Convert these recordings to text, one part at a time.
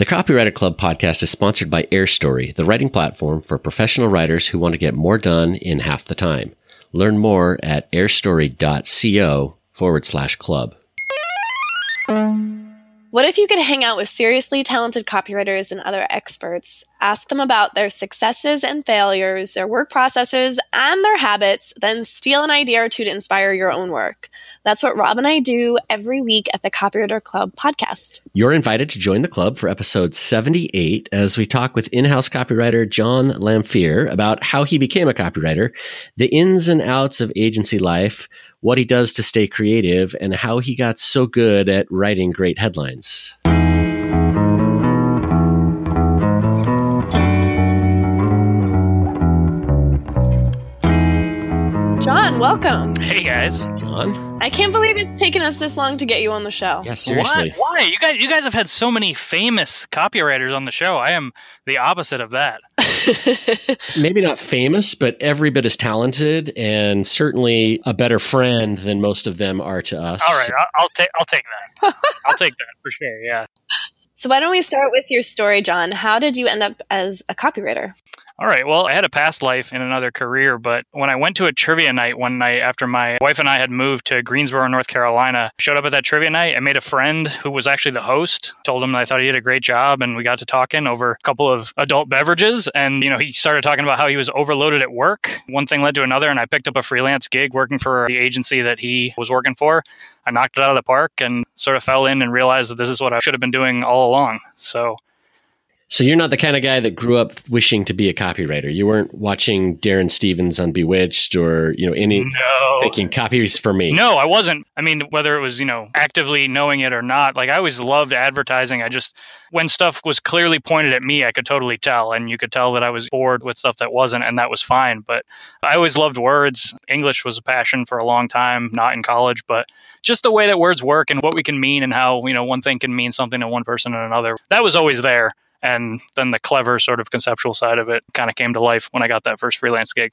The Copywriter Club podcast is sponsored by Air Story, the writing platform for professional writers who want to get more done in half the time. Learn more at airstory.co/club. What if you could hang out with seriously talented copywriters and other experts, ask them about their successes and failures, their work processes, and their habits, then steal an idea or two to inspire your own work? That's what Rob and I do every week at the Copywriter Club podcast. You're invited to join the club for episode 78 as we talk with in-house copywriter Jon Lamphier about how he became a copywriter, the ins and outs of agency life, what he does to stay creative, and how he got so good at writing great headlines. Jon, welcome. Hey, guys. Jon. I can't believe it's taken us this long to get you on the show. Yeah, seriously. Why? You guys have had so many famous copywriters on the show. I am the opposite of that. Maybe not famous, but every bit as talented and certainly a better friend than most of them are to us. All right. I'll take that. I'll take that for sure. Yeah. So why don't we start with your story, Jon? How did you end up as a copywriter? All right. Well, I had a past life in another career, but when I went to a trivia night one night after my wife and I had moved to Greensboro, North Carolina, showed up at that trivia night. I made a friend who was actually the host, told him that I thought he did a great job, and we got to talking over a couple of adult beverages. And, you know, he started talking about how he was overloaded at work. One thing led to another, and I picked up a freelance gig working for the agency that he was working for. I knocked it out of the park and sort of fell in and realized that this is what I should have been doing all along. So you're not the kind of guy that grew up wishing to be a copywriter. You weren't watching Darren Stevens on Bewitched or, you know, thinking copies for me. No, I wasn't. I mean, whether it was, you know, actively knowing it or not, like I always loved advertising. I just, when stuff was clearly pointed at me, I could totally tell. And you could tell that I was bored with stuff that wasn't, and that was fine. But I always loved words. English was a passion for a long time, not in college, but just the way that words work and what we can mean and how, you know, one thing can mean something to one person and another. That was always there. And then the clever sort of conceptual side of it kind of came to life when I got that first freelance gig.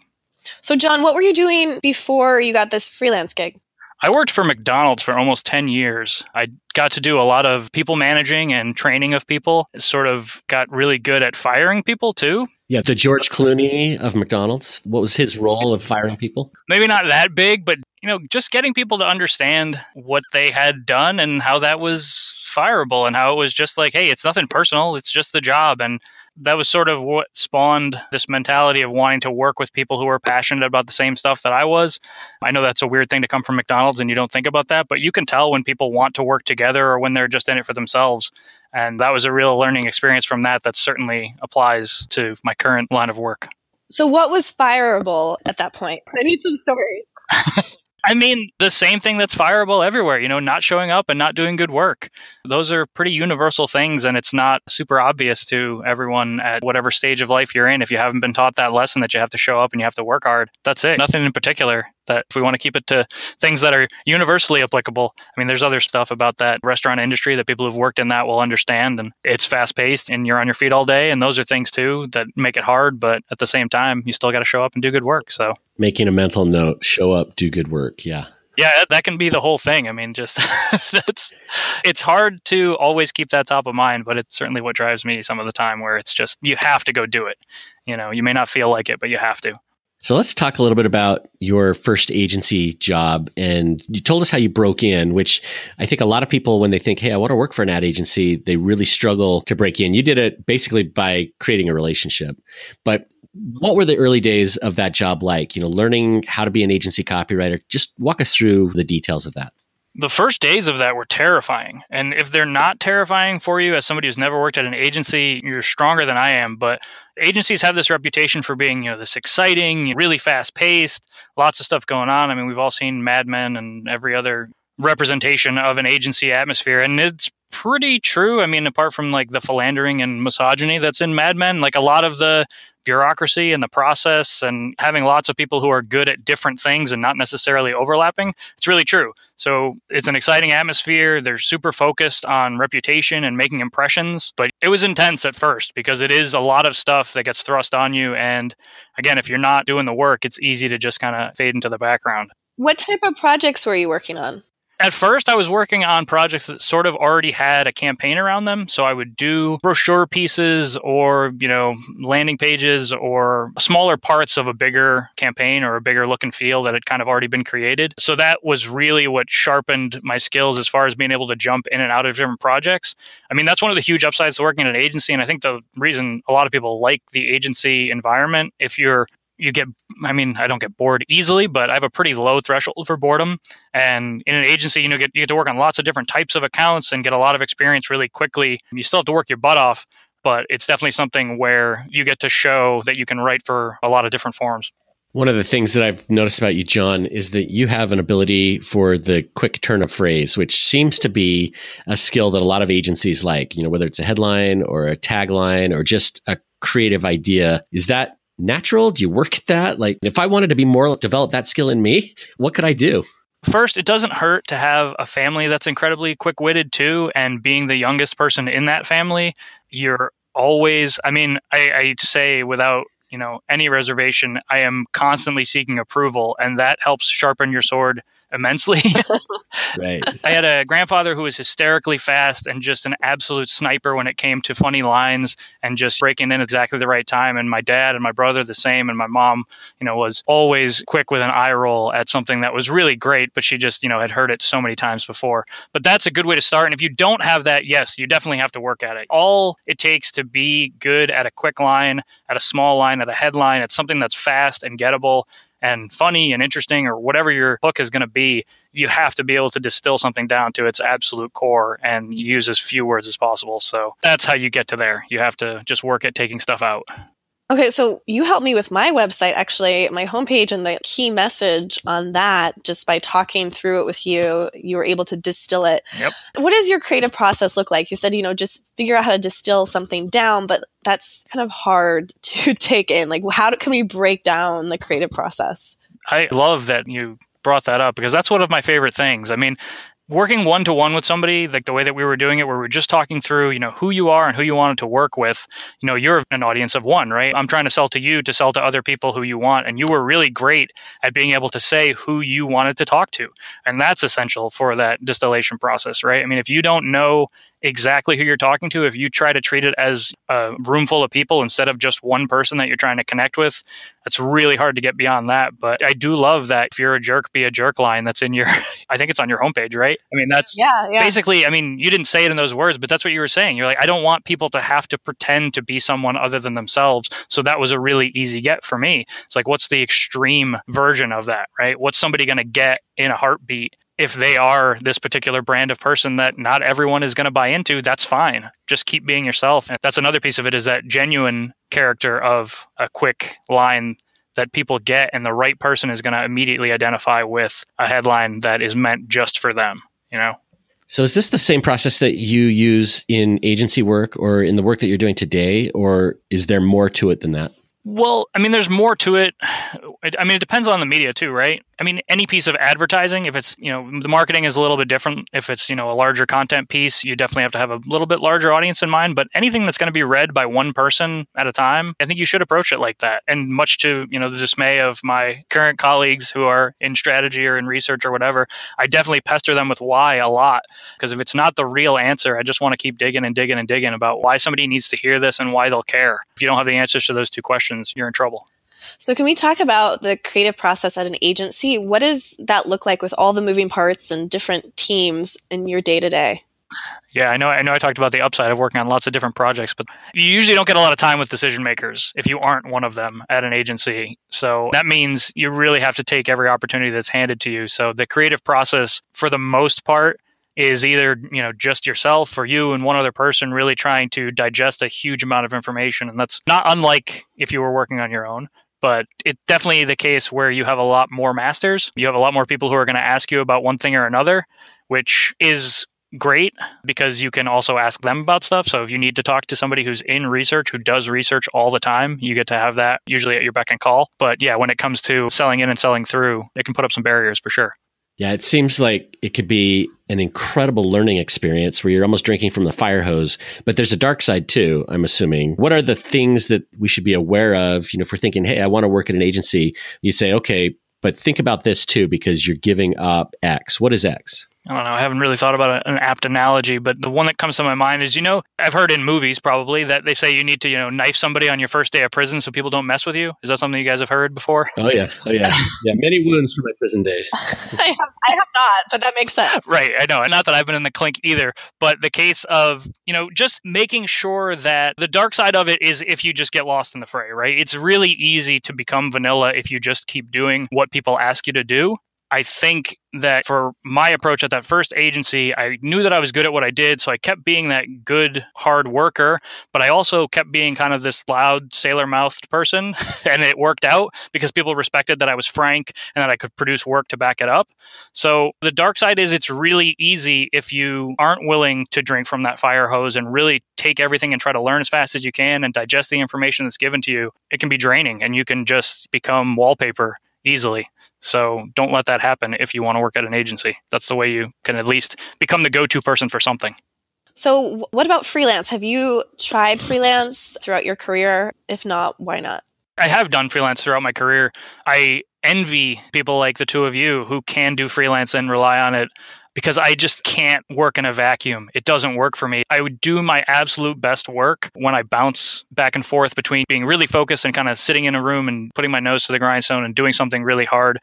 So, Jon, what were you doing before you got this freelance gig? I worked for McDonald's for almost 10 years. I got to do a lot of people managing and training of people. It sort of got really good at firing people, too. Yeah, the George Clooney of McDonald's. What was his role of firing people? Maybe not that big, but, you know, just getting people to understand what they had done and how that was fireable and how it was just like, hey, it's nothing personal. It's just the job. And that was sort of what spawned this mentality of wanting to work with people who are passionate about the same stuff that I was. I know that's a weird thing to come from McDonald's and you don't think about that, but you can tell when people want to work together or when they're just in it for themselves. And that was a real learning experience from that certainly applies to my current line of work. So what was fireable at that point? I need some stories. I mean, the same thing that's fireable everywhere, you know, not showing up and not doing good work. Those are pretty universal things, and it's not super obvious to everyone at whatever stage of life you're in. If you haven't been taught that lesson that you have to show up and you have to work hard, that's it. Nothing in particular. That if we want to keep it to things that are universally applicable, I mean, there's other stuff about that restaurant industry that people who've worked in that will understand, and it's fast-paced and you're on your feet all day, and those are things too that make it hard, but at the same time, you still got to show up and do good work, so. Making a mental note, show up, do good work. Yeah. Yeah, that can be the whole thing. I mean, just it's hard to always keep that top of mind, but it's certainly what drives me some of the time where it's just, you have to go do it. You know, you may not feel like it, but you have to. So let's talk a little bit about your first agency job. And you told us how you broke in, which I think a lot of people, when they think, hey, I want to work for an ad agency, they really struggle to break in. You did it basically by creating a relationship. But what were the early days of that job like? You know, learning how to be an agency copywriter. Just walk us through the details of that. The first days of that were terrifying. And if they're not terrifying for you, as somebody who's never worked at an agency, you're stronger than I am. But agencies have this reputation for being, you know, this exciting, really fast-paced, lots of stuff going on. I mean, we've all seen Mad Men and every other representation of an agency atmosphere. And it's pretty true. I mean, apart from like the philandering and misogyny that's in Mad Men, like a lot of the bureaucracy and the process and having lots of people who are good at different things and not necessarily overlapping, it's really true. So it's an exciting atmosphere. They're super focused on reputation and making impressions, but it was intense at first because it is a lot of stuff that gets thrust on you. And again, if you're not doing the work, it's easy to just kind of fade into the background. What type of projects were you working on? At first, I was working on projects that sort of already had a campaign around them. So I would do brochure pieces or, you know, landing pages or smaller parts of a bigger campaign or a bigger look and feel that had kind of already been created. So that was really what sharpened my skills as far as being able to jump in and out of different projects. I mean, that's one of the huge upsides to working at an agency. And I think the reason a lot of people like the agency environment, if you're I don't get bored easily, but I have a pretty low threshold for boredom. And in an agency, you know, you get to work on lots of different types of accounts and get a lot of experience really quickly. You still have to work your butt off, but it's definitely something where you get to show that you can write for a lot of different forms. One of the things that I've noticed about you, Jon, is that you have an ability for the quick turn of phrase, which seems to be a skill that a lot of agencies like, you know, whether it's a headline or a tagline or just a creative idea. Is that natural? Do you work at that? Like, if I wanted to be more develop that skill in me, what could I do? First, it doesn't hurt to have a family that's incredibly quick-witted too. And being the youngest person in that family, you're always, I mean, I say without, you know, any reservation, I am constantly seeking approval, and that helps sharpen your sword immensely. Right. I had a grandfather who was hysterically fast and just an absolute sniper when it came to funny lines and just breaking in exactly the right time. And my dad and my brother the same, and my mom, you know, was always quick with an eye roll at something that was really great, but she just, you know, had heard it so many times before. But that's a good way to start. And if you don't have that, yes, you definitely have to work at it. All it takes to be good at a quick line, at a small line, at a headline, at something that's fast and gettable and funny and interesting, or whatever your hook is going to be, you have to be able to distill something down to its absolute core and use as few words as possible. So that's how you get to there. You have to just work at taking stuff out. Okay, so you helped me with my website, actually, my homepage, and the key message on that, just by talking through it with you, you were able to distill it. Yep. What does your creative process look like? You said, you know, just figure out how to distill something down, but that's kind of hard to take in. Like, how can we break down the creative process? I love that you brought that up, because that's one of my favorite things. I mean, working one-to-one with somebody, like the way that we were doing it, where we were just talking through, you know, who you are and who you wanted to work with. You know, you're an audience of one, right? I'm trying to sell to you to sell to other people who you want. And you were really great at being able to say who you wanted to talk to. And that's essential for that distillation process, right? I mean, if you don't know exactly who you're talking to, if you try to treat it as a room full of people instead of just one person that you're trying to connect with, it's really hard to get beyond that. But I do love that "if you're a jerk, be a jerk" line that's in your, I think it's on your homepage, right? I mean, that's basically, I mean, you didn't say it in those words, but that's what you were saying. You're like, I don't want people to have to pretend to be someone other than themselves. So that was a really easy get for me. It's like, what's the extreme version of that, right? What's somebody going to get in a heartbeat if they are this particular brand of person that not everyone is going to buy into? That's fine. Just keep being yourself. And that's another piece of it, is that genuine character of a quick line that people get, and the right person is going to immediately identify with a headline that is meant just for them, you know? So is this the same process that you use in agency work or in the work that you're doing today, or is there more to it than that? Well, I mean, there's more to it. I mean, it depends on the media too, right? I mean, any piece of advertising, if it's, you know, the marketing is a little bit different. If it's, you know, a larger content piece, you definitely have to have a little bit larger audience in mind. But anything that's going to be read by one person at a time, I think you should approach it like that. And much to, you know, the dismay of my current colleagues who are in strategy or in research or whatever, I definitely pester them with why a lot. Because if it's not the real answer, I just want to keep digging and digging and digging about why somebody needs to hear this and why they'll care. If you don't have the answers to those two questions, you're in trouble. So can we talk about the creative process at an agency? What does that look like with all the moving parts and different teams in your day-to-day? Yeah, I know I talked about the upside of working on lots of different projects, but you usually don't get a lot of time with decision makers if you aren't one of them at an agency. So that means you really have to take every opportunity that's handed to you. So the creative process, for the most part, is either, you know, just yourself or you and one other person really trying to digest a huge amount of information. And that's not unlike if you were working on your own, but it's definitely the case where you have a lot more masters. You have a lot more people who are going to ask you about one thing or another, which is great because you can also ask them about stuff. So if you need to talk to somebody who's in research, who does research all the time, you get to have that usually at your beck and call. But yeah, when it comes to selling in and selling through, it can put up some barriers for sure. Yeah, it seems like it could be an incredible learning experience where you're almost drinking from the fire hose, but there's a dark side too, I'm assuming. What are the things that we should be aware of? You know, if we're thinking, hey, I want to work at an agency, you say, okay, but think about this too, because you're giving up X. What is X? I don't know, I haven't really thought about an apt analogy, but the one that comes to my mind is, you know, I've heard in movies probably that they say you need to, you know, knife somebody on your first day of prison so people don't mess with you. Is that something you guys have heard before? Oh, yeah. Yeah, many wounds from my prison days. I have not, but that makes sense. Right, I know. And not that I've been in the clink either, but the case of, you know, just making sure that the dark side of it is if you just get lost in the fray, right? It's really easy to become vanilla if you just keep doing what people ask you to do. I think that for my approach at that first agency, I knew that I was good at what I did. So I kept being that good, hard worker, but I also kept being kind of this loud, sailor-mouthed person. And it worked out because people respected that I was frank and that I could produce work to back it up. So the dark side is it's really easy if you aren't willing to drink from that fire hose and really take everything and try to learn as fast as you can and digest the information that's given to you. It can be draining and you can just become wallpaper easily. So don't let that happen if you want to work at an agency. That's the way you can at least become the go-to person for something. So what about freelance? Have you tried freelance throughout your career? If not, why not? I have done freelance throughout my career. I envy people like the two of you who can do freelance and rely on it, because I just can't work in a vacuum. It doesn't work for me. I would do my absolute best work when I bounce back and forth between being really focused and kind of sitting in a room and putting my nose to the grindstone and doing something really hard,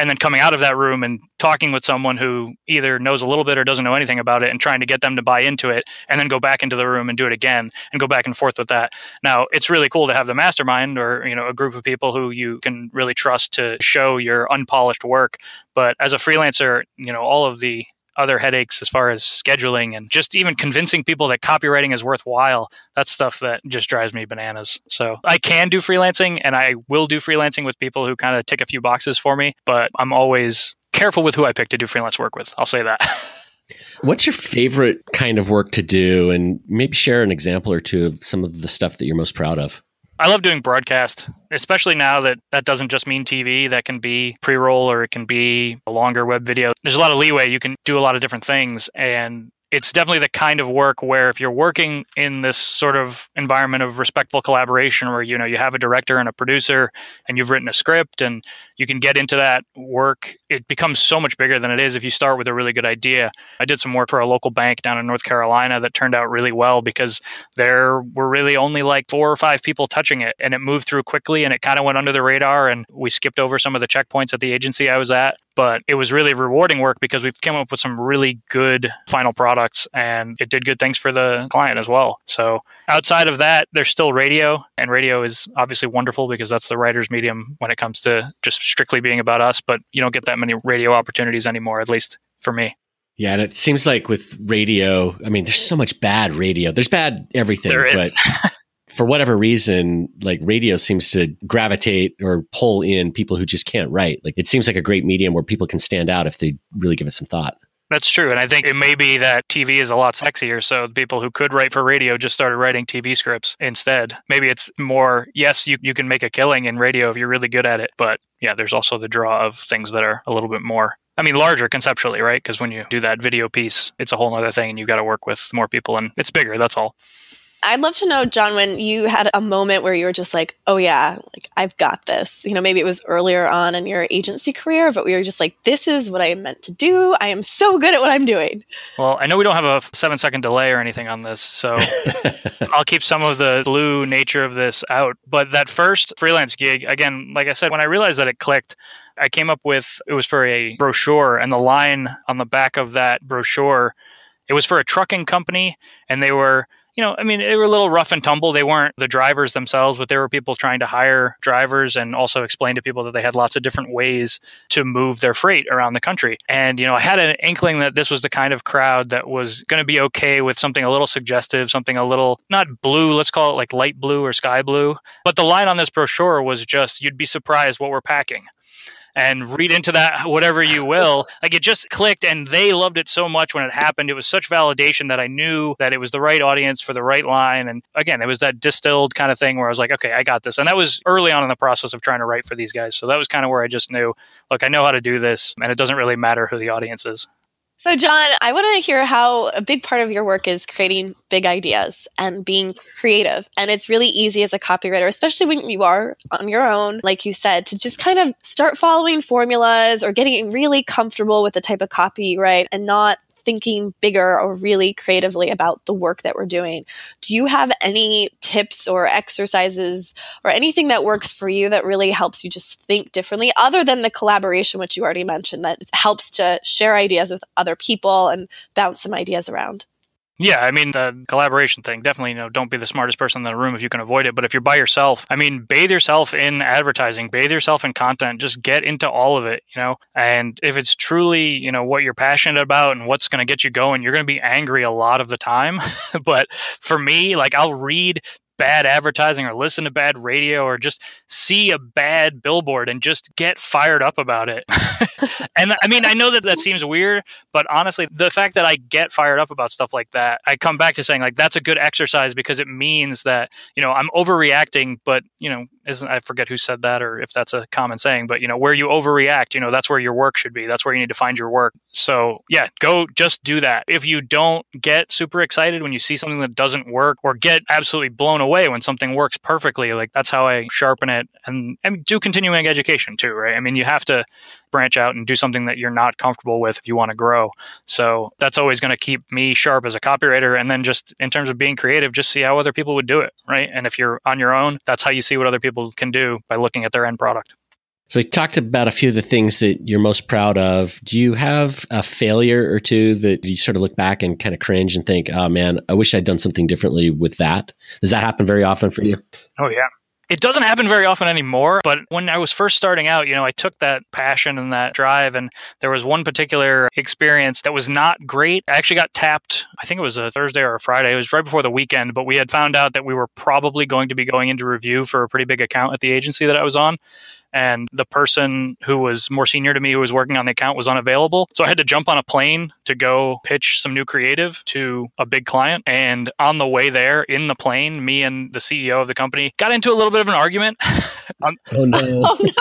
and then coming out of that room and talking with someone who either knows a little bit or doesn't know anything about it and trying to get them to buy into it, and then go back into the room and do it again and go back and forth with that. Now, it's really cool to have the mastermind or, you know, a group of people who you can really trust to show your unpolished work. But as a freelancer, you know, all of the other headaches as far as scheduling and just even convincing people that copywriting is worthwhile, that's stuff that just drives me bananas. So I can do freelancing and I will do freelancing with people who kind of tick a few boxes for me, but I'm always careful with who I pick to do freelance work with. I'll say that. What's your favorite kind of work to do? And maybe share an example or two of some of the stuff that you're most proud of. I love doing broadcast, especially now that doesn't just mean TV. That can be pre-roll or it can be a longer web video. There's a lot of leeway. You can do a lot of different things. And it's definitely the kind of work where if you're working in this sort of environment of respectful collaboration where, you know, you have a director and a producer and you've written a script and you can get into that work, it becomes so much bigger than it is if you start with a really good idea. I did some work for a local bank down in North Carolina that turned out really well because there were really only like 4 or 5 people touching it, and it moved through quickly and it kind of went under the radar, and we skipped over some of the checkpoints at the agency I was at. But it was really rewarding work because we've come up with some really good final products and it did good things for the client as well. So outside of that, there's still radio, and radio is obviously wonderful because that's the writer's medium when it comes to just strictly being about us, but you don't get that many radio opportunities anymore, at least for me. Yeah, and it seems like with radio, I mean, there's so much bad radio. There's bad everything, but for whatever reason, like radio seems to gravitate or pull in people who just can't write. Like it seems like a great medium where people can stand out if they really give it some thought. That's true. And I think it may be that TV is a lot sexier. So the people who could write for radio just started writing TV scripts instead. Maybe it's more, yes, you can make a killing in radio if you're really good at it. But yeah, there's also the draw of things that are a little bit more, I mean, larger conceptually, right? Because when you do that video piece, it's a whole other thing and you've got to work with more people and it's bigger. That's all. I'd love to know, Jon, when you had a moment where you were just like, oh yeah, like I've got this. You know, maybe it was earlier on in your agency career, but we were just like, this is what I am meant to do. I am so good at what I'm doing. Well, I know we don't have a 7-second delay or anything on this, so I'll keep some of the blue nature of this out. But that first freelance gig, again, like I said, when I realized that it clicked, I came up with, it was for a brochure, and the line on the back of that brochure, it was for a trucking company, and they were, you know, I mean, they were a little rough and tumble. They weren't the drivers themselves, but there were people trying to hire drivers and also explain to people that they had lots of different ways to move their freight around the country. And, you know, I had an inkling that this was the kind of crowd that was going to be okay with something a little suggestive, something a little, not blue, let's call it like light blue or sky blue. But the line on this brochure was just, you'd be surprised what we're packing. And read into that whatever you will. Like it just clicked, and they loved it so much when it happened. It was such validation that I knew that it was the right audience for the right line. And again, it was that distilled kind of thing where I was like, okay, I got this. And that was early on in the process of trying to write for these guys. So that was kind of where I just knew, look, I know how to do this, and it doesn't really matter who the audience is. So, Jon, I want to hear how a big part of your work is creating big ideas and being creative. And it's really easy as a copywriter, especially when you are on your own, like you said, to just kind of start following formulas or getting really comfortable with the type of copyright and not thinking bigger or really creatively about the work that we're doing. Do you have any tips or exercises or anything that works for you that really helps you just think differently, other than the collaboration, which you already mentioned, that it helps to share ideas with other people and bounce some ideas around? Yeah, I mean, the collaboration thing, definitely, don't be the smartest person in the room if you can avoid it. But if you're by yourself, I mean, bathe yourself in advertising, bathe yourself in content, just get into all of it, And if it's truly, what you're passionate about and what's going to get you going, you're going to be angry a lot of the time. But for me, I'll read bad advertising or listen to bad radio or just see a bad billboard and just get fired up about it. And I mean, I know that seems weird, but honestly, the fact that I get fired up about stuff like that, I come back to saying that's a good exercise because it means that, I'm overreacting, but, I forget who said that or if that's a common saying, but, where you overreact, that's where your work should be. That's where you need to find your work. So yeah, go just do that. If you don't get super excited when you see something that doesn't work or get absolutely blown away when something works perfectly, that's how I sharpen it. And do continuing education too, right? I mean, you have to branch out and do something that you're not comfortable with if you want to grow. So that's always going to keep me sharp as a copywriter. And then just in terms of being creative, just see how other people would do it, right? And if you're on your own, that's how you see what other people can do by looking at their end product. So we talked about a few of the things that you're most proud of. Do you have a failure or two that you sort of look back and kind of cringe and think, oh man, I wish I'd done something differently with that? Does that happen very often for you? Oh yeah. It doesn't happen very often anymore, but when I was first starting out, I took that passion and that drive, and there was one particular experience that was not great. I actually got tapped, I think it was a Thursday or a Friday. It was right before the weekend, but we had found out that we were probably going to be going into review for a pretty big account at the agency that I was on. And the person who was more senior to me, who was working on the account, was unavailable. So I had to jump on a plane to go pitch some new creative to a big client. And on the way there, in the plane, me and the CEO of the company got into a little bit of an argument. Oh,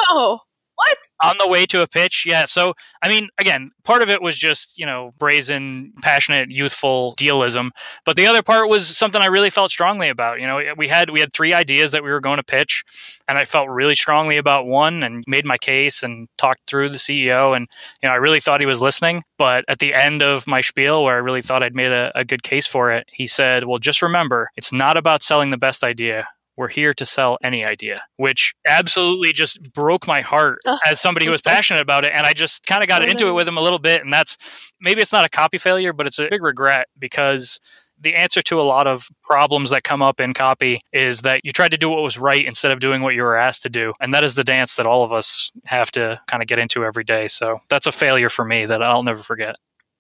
no. What? On the way to a pitch. Yeah. So, I mean, again, part of it was just, brazen, passionate, youthful dealism. But the other part was something I really felt strongly about. We had three ideas that we were going to pitch, and I felt really strongly about one and made my case and talked through the CEO. And, I really thought he was listening. But at the end of my spiel, where I really thought I'd made a good case for it, he said, well, just remember, it's not about selling the best idea. We're here to sell any idea, which absolutely just broke my heart as somebody who was passionate about it. And I just kind of got into it with him a little bit. And that's, maybe it's not a copy failure, but it's a big regret, because the answer to a lot of problems that come up in copy is that you tried to do what was right instead of doing what you were asked to do. And that is the dance that all of us have to kind of get into every day. So that's a failure for me that I'll never forget.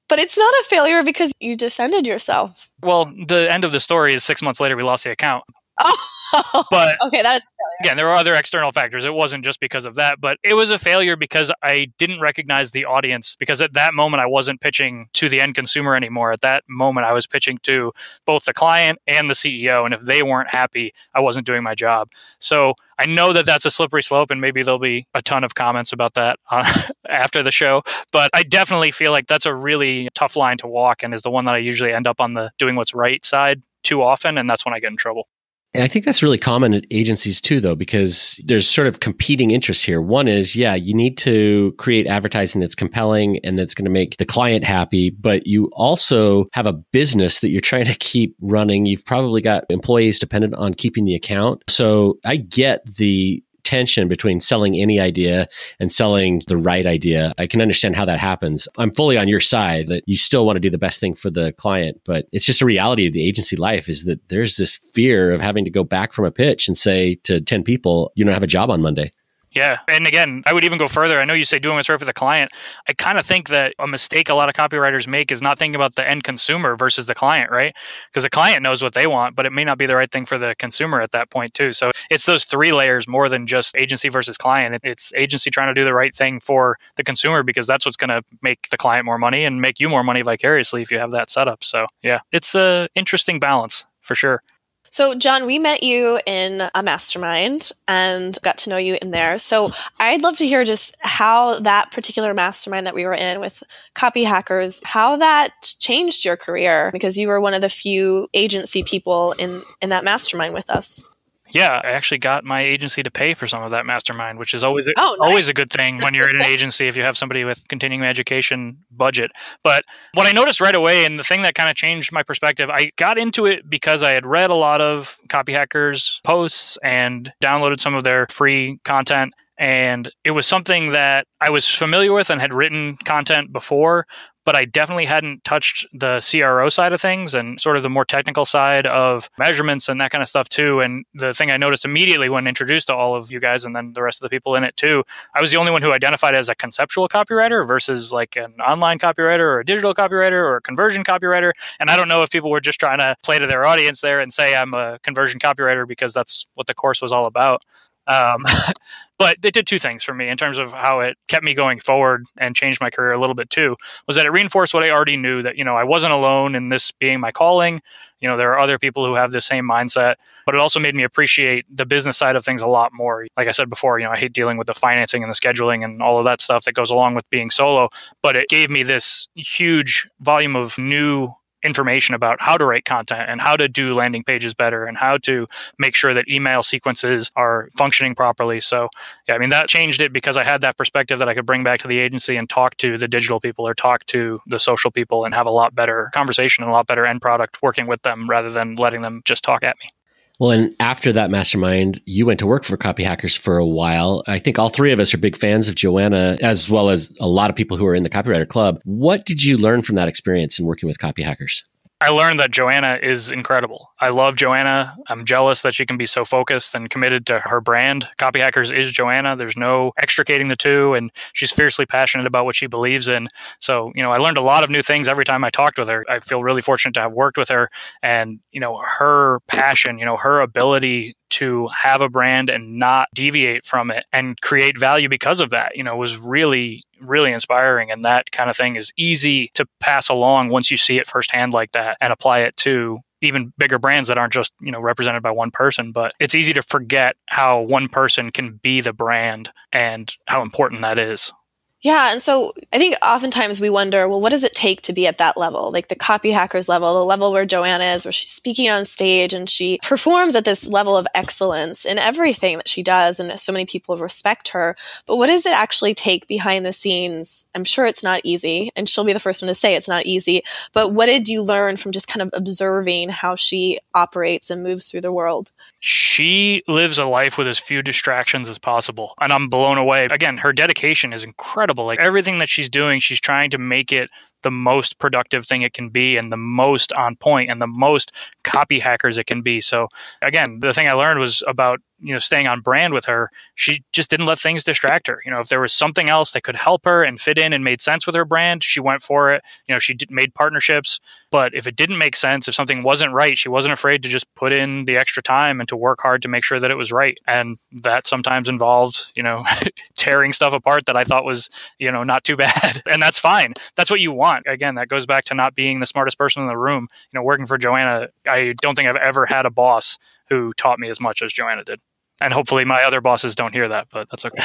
But it's not a failure because you defended yourself. Well, the end of the story is 6 months later, we lost the account. Oh, but okay, that's again, there were other external factors. It wasn't just because of that, but it was a failure because I didn't recognize the audience, because at that moment I wasn't pitching to the end consumer anymore. At that moment I was pitching to both the client and the CEO, and if they weren't happy, I wasn't doing my job. So I know that that's a slippery slope, and maybe there'll be a ton of comments about that after the show, but I definitely feel like that's a really tough line to walk, and is the one that I usually end up on the doing what's right side too often, and that's when I get in trouble. And I think that's really common at agencies too, though, because there's sort of competing interests here. One is, yeah, you need to create advertising that's compelling and that's going to make the client happy, but you also have a business that you're trying to keep running. You've probably got employees dependent on keeping the account. So I get the tension between selling any idea and selling the right idea. I can understand how that happens. I'm fully on your side that you still want to do the best thing for the client, but it's just a reality of the agency life is that there's this fear of having to go back from a pitch and say to 10 people, you don't have a job on Monday. Yeah. And again, I would even go further. I know you say doing what's right for the client. I kind of think that a mistake a lot of copywriters make is not thinking about the end consumer versus the client, right? Because the client knows what they want, but it may not be the right thing for the consumer at that point too. So it's those three layers more than just agency versus client. It's agency trying to do the right thing for the consumer, because that's what's going to make the client more money and make you more money vicariously if you have that set up. So yeah, it's an interesting balance for sure. So, Jon, we met you in a mastermind and got to know you in there. So I'd love to hear just how that particular mastermind that we were in with Copyhackers, how that changed your career, because you were one of the few agency people in that mastermind with us. Yeah, I actually got my agency to pay for some of that mastermind, which is always always a good thing when you're in an agency if you have somebody with continuing education budget. But what I noticed right away, and the thing that kind of changed my perspective, I got into it because I had read a lot of Copyhackers posts and downloaded some of their free content. And it was something that I was familiar with and had written content before, but I definitely hadn't touched the CRO side of things and sort of the more technical side of measurements and that kind of stuff too. And the thing I noticed immediately when introduced to all of you guys and then the rest of the people in it too, I was the only one who identified as a conceptual copywriter versus like an online copywriter or a digital copywriter or a conversion copywriter. And I don't know if people were just trying to play to their audience there and say I'm a conversion copywriter because that's what the course was all about. But it did two things for me in terms of how it kept me going forward and changed my career a little bit too, was that it reinforced what I already knew, that, you know, I wasn't alone in this being my calling. You know, there are other people who have the same mindset, but it also made me appreciate the business side of things a lot more. Like I said before, you know, I hate dealing with the financing and the scheduling and all of that stuff that goes along with being solo, but it gave me this huge volume of new information about how to write content and how to do landing pages better and how to make sure that email sequences are functioning properly. So, yeah, I mean, that changed it because I had that perspective that I could bring back to the agency and talk to the digital people or talk to the social people and have a lot better conversation and a lot better end product working with them rather than letting them just talk at me. Well, and after that mastermind, you went to work for Copyhackers for a while. I think all three of us are big fans of Joanna, as well as a lot of people who are in the Copywriter Club. What did you learn from that experience in working with Copyhackers? I learned that Joanna is incredible. I love Joanna. I'm jealous that she can be so focused and committed to her brand. Copyhackers is Joanna. There's no extricating the two, and she's fiercely passionate about what she believes in. So, you know, I learned a lot of new things every time I talked with her. I feel really fortunate to have worked with her, and, you know, her passion, you know, her ability to have a brand and not deviate from it and create value because of that, you know, was really, really inspiring. And that kind of thing is easy to pass along once you see it firsthand like that and apply it to even bigger brands that aren't just, you know, represented by one person. But it's easy to forget how one person can be the brand and how important that is. Yeah. And so I think oftentimes we wonder, well, what does it take to be at that level? Like the Copyhackers level, the level where Joanna is, where she's speaking on stage and she performs at this level of excellence in everything that she does. And so many people respect her. But what does it actually take behind the scenes? I'm sure it's not easy. And she'll be the first one to say it's not easy. But what did you learn from just kind of observing how she operates and moves through the world? She lives a life with as few distractions as possible. And I'm blown away. Again, her dedication is incredible. Like everything that she's doing, she's trying to make it the most productive thing it can be and the most on point and the most Copyhackers it can be. So again, the thing I learned was about, you know, staying on brand with her. She just didn't let things distract her. You know, if there was something else that could help her and fit in and made sense with her brand, she went for it. You know, she made partnerships, but if it didn't make sense, if something wasn't right, she wasn't afraid to just put in the extra time and to work hard to make sure that it was right. And that sometimes involved, you know, tearing stuff apart that I thought was, you know, not too bad. And that's fine. That's what you want. Again, that goes back to not being the smartest person in the room. You know, working for Joanna, I don't think I've ever had a boss who taught me as much as Joanna did. And hopefully my other bosses don't hear that, but that's okay.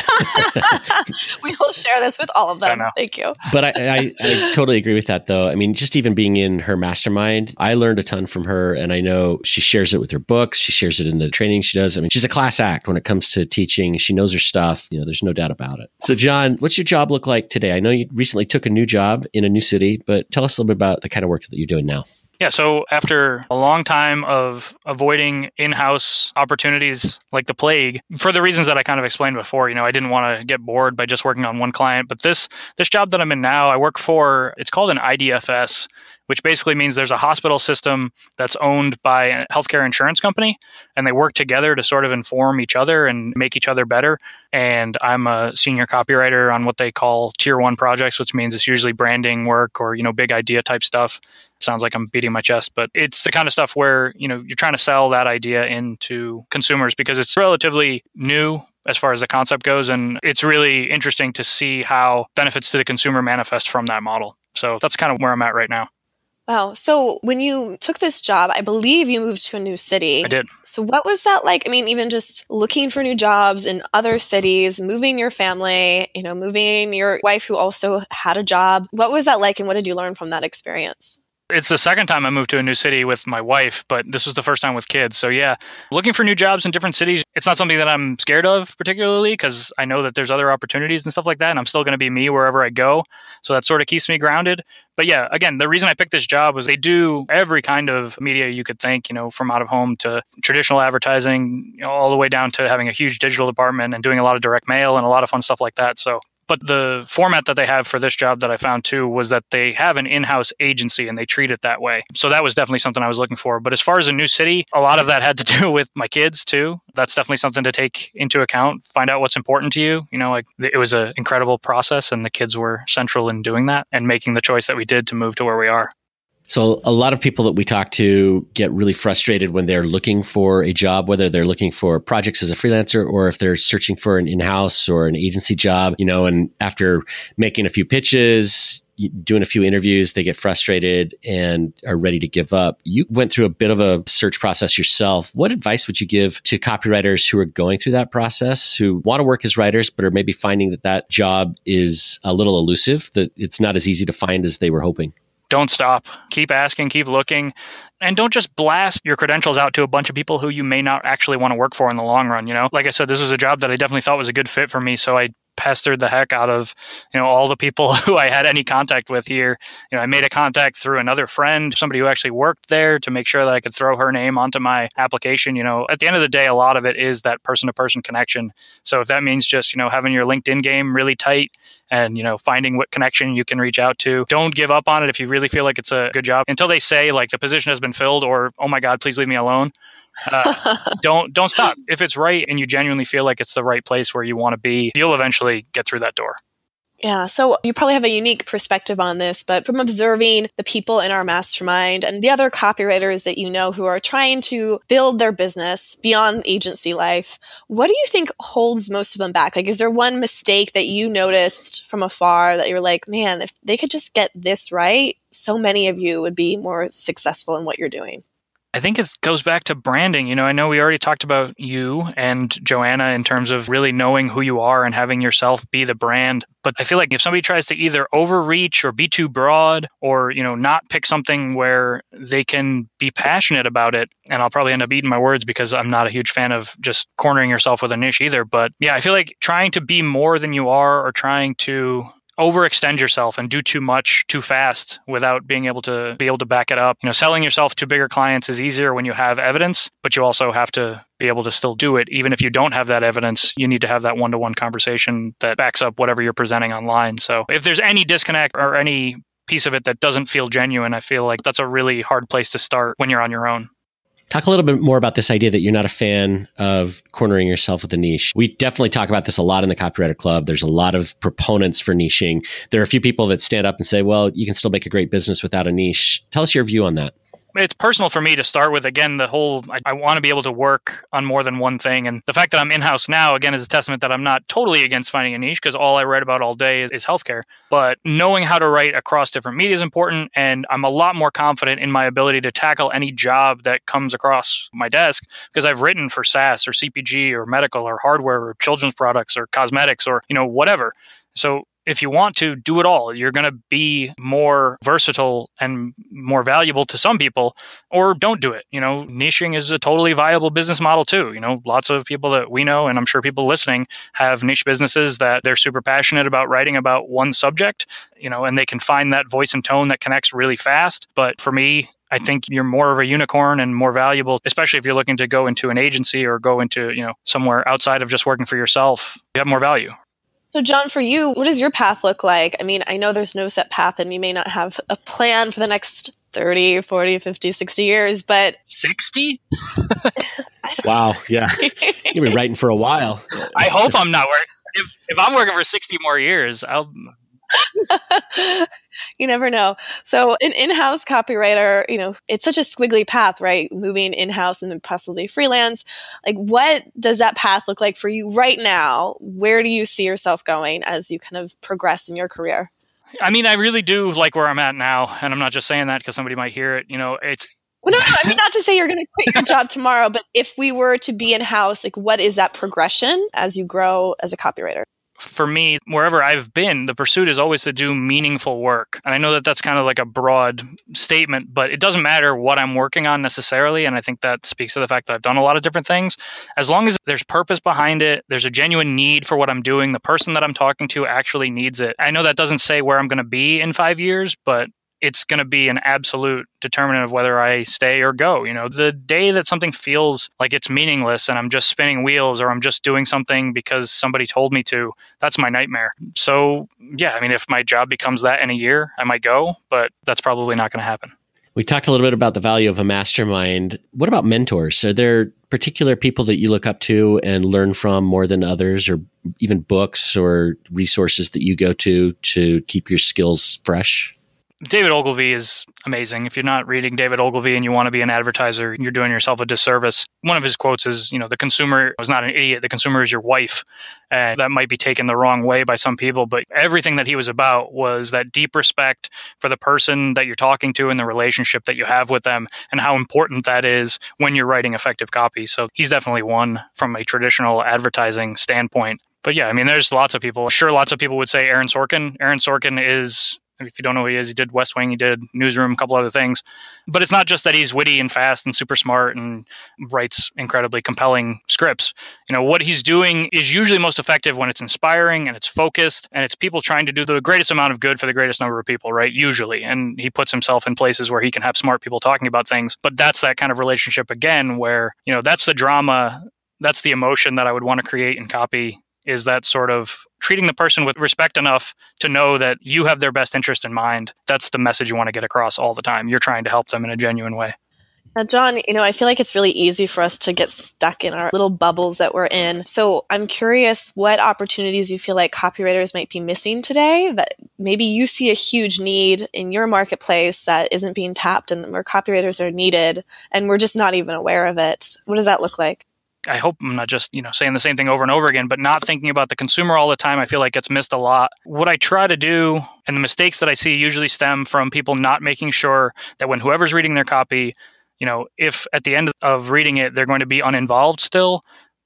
We will share this with all of them. Thank you. But I totally agree with that, though. I mean, just even being in her mastermind, I learned a ton from her. And I know she shares it with her books. She shares it in the training she does. I mean, she's a class act when it comes to teaching. She knows her stuff. You know, there's no doubt about it. So, Jon, what's your job look like today? I know you recently took a new job in a new city, but tell us a little bit about the kind of work that you're doing now. Yeah, so after a long time of avoiding in-house opportunities like the plague, for the reasons that I kind of explained before, you know, I didn't want to get bored by just working on one client. But this job that I'm in now, I work for, it's called an IDFS, which basically means there's a hospital system that's owned by a healthcare insurance company, and they work together to sort of inform each other and make each other better. And I'm a senior copywriter on what they call tier one projects, which means it's usually branding work or, you know, big idea type stuff. Sounds like I'm beating my chest, but it's the kind of stuff where, you know, you're trying to sell that idea into consumers because it's relatively new as far as the concept goes. And it's really interesting to see how benefits to the consumer manifest from that model. So that's kind of where I'm at right now. Wow. So when you took this job, I believe you moved to a new city. I did. So what was that like? I mean, even just looking for new jobs in other cities, moving your family, you know, moving your wife who also had a job. What was that like and what did you learn from that experience? It's the second time I moved to a new city with my wife, but this was the first time with kids. So yeah, looking for new jobs in different cities, it's not something that I'm scared of particularly because I know that there's other opportunities and stuff like that. And I'm still going to be me wherever I go. So that sort of keeps me grounded. But yeah, again, the reason I picked this job was they do every kind of media you could think, you know, from out of home to traditional advertising, you know, all the way down to having a huge digital department and doing a lot of direct mail and a lot of fun stuff like that. So but the format that they have for this job that I found too was that they have an in-house agency and they treat it that way. So that was definitely something I was looking for. But as far as a new city, a lot of that had to do with my kids too. That's definitely something to take into account, find out what's important to you. You know, like it was an incredible process and the kids were central in doing that and making the choice that we did to move to where we are. So a lot of people that we talk to get really frustrated when they're looking for a job, whether they're looking for projects as a freelancer or if they're searching for an in-house or an agency job, you know, and after making a few pitches, doing a few interviews, they get frustrated and are ready to give up. You went through a bit of a search process yourself. What advice would you give to copywriters who are going through that process, who want to work as writers, but are maybe finding that that job is a little elusive, that it's not as easy to find as they were hoping? Don't stop. Keep asking, keep looking, and don't just blast your credentials out to a bunch of people who you may not actually want to work for in the long run. You know, like I said, this was a job that I definitely thought was a good fit for me. So I pestered the heck out of, you know, all the people who I had any contact with here. You know, I made a contact through another friend, somebody who actually worked there to make sure that I could throw her name onto my application. You know, at the end of the day, a lot of it is that person-to-person connection. So if that means just, you know, having your LinkedIn game really tight and, you know, finding what connection you can reach out to, don't give up on it if you really feel like it's a good job until they say like the position has been filled or, oh my God, please leave me alone. Don't stop. If it's right and you genuinely feel like it's the right place where you want to be, you'll eventually get through that door. Yeah. So you probably have a unique perspective on this, but from observing the people in our mastermind and the other copywriters that you know who are trying to build their business beyond agency life, what do you think holds most of them back? Like, is there one mistake that you noticed from afar that you're like, man, if they could just get this right, so many of you would be more successful in what you're doing? I think it goes back to branding. You know, I know we already talked about you and Joanna in terms of really knowing who you are and having yourself be the brand. But I feel like if somebody tries to either overreach or be too broad or, you know, not pick something where they can be passionate about it, and I'll probably end up eating my words because I'm not a huge fan of just cornering yourself with a niche either. But yeah, I feel like trying to be more than you are or trying to overextend yourself and do too much too fast without being able to back it up. You know, selling yourself to bigger clients is easier when you have evidence, but you also have to be able to still do it. Even if you don't have that evidence, you need to have that one-to-one conversation that backs up whatever you're presenting online. So if there's any disconnect or any piece of it that doesn't feel genuine, I feel like that's a really hard place to start when you're on your own. Talk a little bit more about this idea that you're not a fan of cornering yourself with a niche. We definitely talk about this a lot in the Copywriter Club. There's a lot of proponents for niching. There are a few people that stand up and say, well, you can still make a great business without a niche. Tell us your view on that. It's personal for me to start with. Again, the whole, I want to be able to work on more than one thing. And the fact that I'm in-house now, again, is a testament that I'm not totally against finding a niche because all I write about all day is healthcare. But knowing how to write across different media is important. And I'm a lot more confident in my ability to tackle any job that comes across my desk because I've written for SaaS or CPG or medical or hardware or children's products or cosmetics or, you know, whatever. So if you want to do it all, you're going to be more versatile and more valuable to some people, or don't do it. You know, niching is a totally viable business model too. You know, lots of people that we know, and I'm sure people listening, have niche businesses that they're super passionate about writing about one subject, you know, and they can find that voice and tone that connects really fast. But for me, I think you're more of a unicorn and more valuable, especially if you're looking to go into an agency or go into, you know, somewhere outside of just working for yourself. You have more value. So Jon, for you, what does your path look like? I mean, I know there's no set path and you may not have a plan for the next 30, 40, 50, 60 years, but... 60? Wow. Yeah. You'll be writing for a while. I hope I'm not working. If I'm working for 60 more years, I'll... You never know. So an in-house copywriter, you know, it's such a squiggly path, right? Moving in-house and then possibly freelance. Like, what does that path look like for you right now? Where do you see yourself going as you kind of progress in your career? I mean, I really do like where I'm at now, and I'm not just saying that because somebody might hear it. You know, it's. Well, no, I mean, not to say you're going to quit your job tomorrow, but if we were to be in-house, like, what is that progression as you grow as a copywriter? For me, wherever I've been, the pursuit is always to do meaningful work. And I know that that's kind of like a broad statement, but it doesn't matter what I'm working on necessarily. And I think that speaks to the fact that I've done a lot of different things. As long as there's purpose behind it, there's a genuine need for what I'm doing, the person that I'm talking to actually needs it. I know that doesn't say where I'm going to be in 5 years, but it's going to be an absolute determinant of whether I stay or go. You know, the day that something feels like it's meaningless and I'm just spinning wheels or I'm just doing something because somebody told me to, that's my nightmare. So yeah, I mean, if my job becomes that in a year, I might go, but that's probably not going to happen. We talked a little bit about the value of a mastermind. What about mentors? Are there particular people that you look up to and learn from more than others, or even books or resources that you go to keep your skills fresh? David Ogilvy is amazing. If you're not reading David Ogilvy and you want to be an advertiser, you're doing yourself a disservice. One of his quotes is, you know, the consumer is not an idiot. The consumer is your wife. And that might be taken the wrong way by some people, but everything that he was about was that deep respect for the person that you're talking to and the relationship that you have with them and how important that is when you're writing effective copy. So he's definitely one from a traditional advertising standpoint. But yeah, I mean, there's lots of people. Sure, lots of people would say Aaron Sorkin. Aaron Sorkin is... If you don't know who he is, he did West Wing, he did Newsroom, a couple other things. But it's not just that he's witty and fast and super smart and writes incredibly compelling scripts. You know, what he's doing is usually most effective when it's inspiring and it's focused and it's people trying to do the greatest amount of good for the greatest number of people, right? Usually. And he puts himself in places where he can have smart people talking about things. But that's that kind of relationship again, where, you know, that's the drama, that's the emotion that I would want to create and copy, is that sort of treating the person with respect enough to know that you have their best interest in mind. That's the message you want to get across all the time. You're trying to help them in a genuine way. Now, John, you know, I feel like it's really easy for us to get stuck in our little bubbles that we're in. So I'm curious what opportunities you feel like copywriters might be missing today, that maybe you see a huge need in your marketplace that isn't being tapped and where copywriters are needed and we're just not even aware of it. What does that look like? I hope I'm not just, you know, saying the same thing over and over again, but not thinking about the consumer all the time, I feel like gets missed a lot. What I try to do, and the mistakes that I see usually stem from people not making sure that when whoever's reading their copy, you know, if at the end of reading it, they're going to be uninvolved still,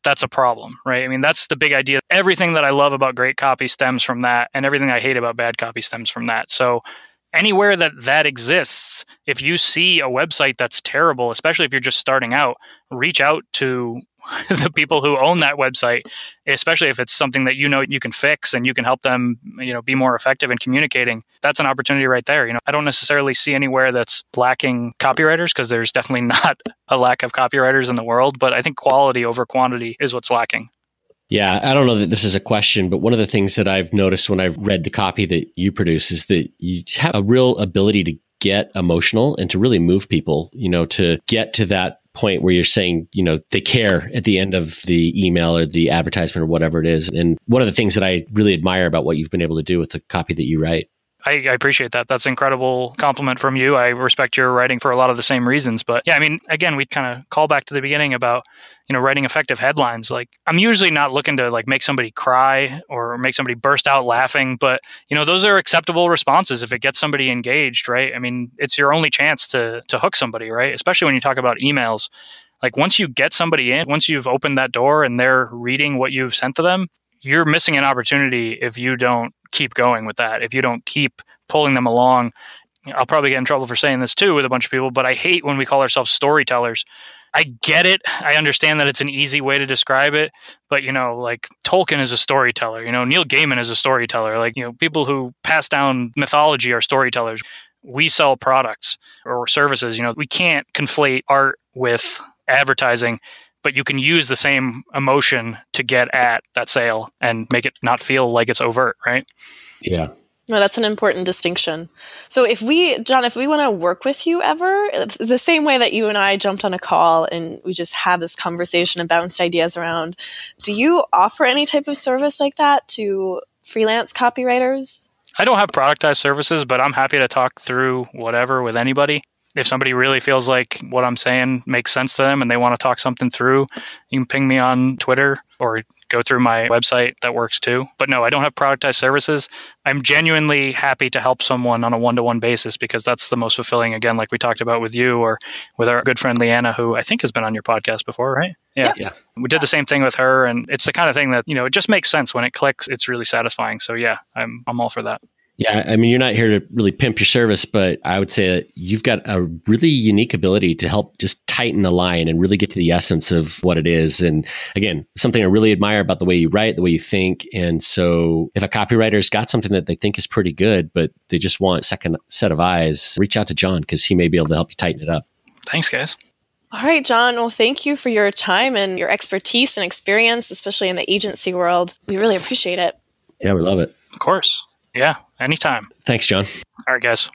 that's a problem, right? I mean, that's the big idea. Everything that I love about great copy stems from that, and everything I hate about bad copy stems from that. So anywhere that exists, if you see a website that's terrible, especially if you're just starting out, reach out to the people who own that website, especially if it's something that you know you can fix and you can help them, you know, be more effective in communicating. That's an opportunity right there. You know, I don't necessarily see anywhere that's lacking copywriters, because there's definitely not a lack of copywriters in the world, but I think quality over quantity is what's lacking. Yeah, I don't know that this is a question, but one of the things that I've noticed when I've read the copy that you produce is that you have a real ability to get emotional and to really move people, you know, to get to that point where you're saying, you know, they care at the end of the email or the advertisement or whatever it is. And one of the things that I really admire about what you've been able to do with the copy that you write. I appreciate that. That's an incredible compliment from you. I respect your writing for a lot of the same reasons. But yeah, I mean, again, we kind of call back to the beginning about, you know, writing effective headlines. Like, I'm usually not looking to like make somebody cry or make somebody burst out laughing, but you know, those are acceptable responses if it gets somebody engaged, right? I mean, it's your only chance to hook somebody, right? Especially when you talk about emails. Like, once you get somebody in, once you've opened that door and they're reading what you've sent to them, you're missing an opportunity if you don't keep going with that, if you don't keep pulling them along. I'll probably get in trouble for saying this too with a bunch of people, but I hate when we call ourselves storytellers. I get it. I understand that it's an easy way to describe it, but you know, like Tolkien is a storyteller, you know, Neil Gaiman is a storyteller. Like, you know, people who pass down mythology are storytellers. We sell products or services. You know, we can't conflate art with advertising, but you can use the same emotion to get at that sale and make it not feel like it's overt, right? Yeah. No, that's an important distinction. So if we, John, if we want to work with you ever, it's the same way that you and I jumped on a call and we just had this conversation and bounced ideas around, do you offer any type of service like that to freelance copywriters? I don't have productized services, but I'm happy to talk through whatever with anybody. if somebody really feels like what I'm saying makes sense to them and they want to talk something through, you can ping me on Twitter or go through my website. That works too. But no, I don't have productized services. I'm genuinely happy to help someone on a one-to-one basis because that's the most fulfilling, again, like we talked about with you or with our good friend Lianna, who I think has been on your podcast before, right? Yeah. We did the same thing with her. And it's the kind of thing that, you know, it just makes sense when it clicks. It's really satisfying. So yeah, I'm all for that. Yeah, I mean, you're not here to really pimp your service, but I would say that you've got a really unique ability to help just tighten a line and really get to the essence of what it is. And again, something I really admire about the way you write, the way you think. And so if a copywriter's got something that they think is pretty good, but they just want a second set of eyes, reach out to Jon because he may be able to help you tighten it up. Thanks, guys. All right, Jon. Well, thank you for your time and your expertise and experience, especially in the agency world. We really appreciate it. Yeah, we love it. Of course. Yeah, anytime. Thanks, Jon. All right, guys.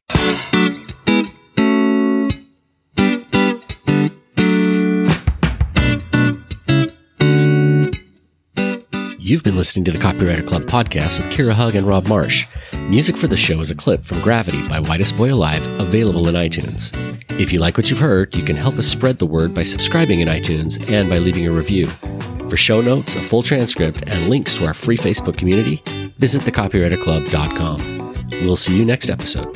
You've been listening to the Copywriter Club podcast with Kira Hug and Rob Marsh. Music for the show is a clip from Gravity by Whitest Boy Alive, available in iTunes. If you like what you've heard, you can help us spread the word by subscribing in iTunes and by leaving a review. For show notes, a full transcript, and links to our free Facebook community, visit thecopywriterclub.com. We'll see you next episode.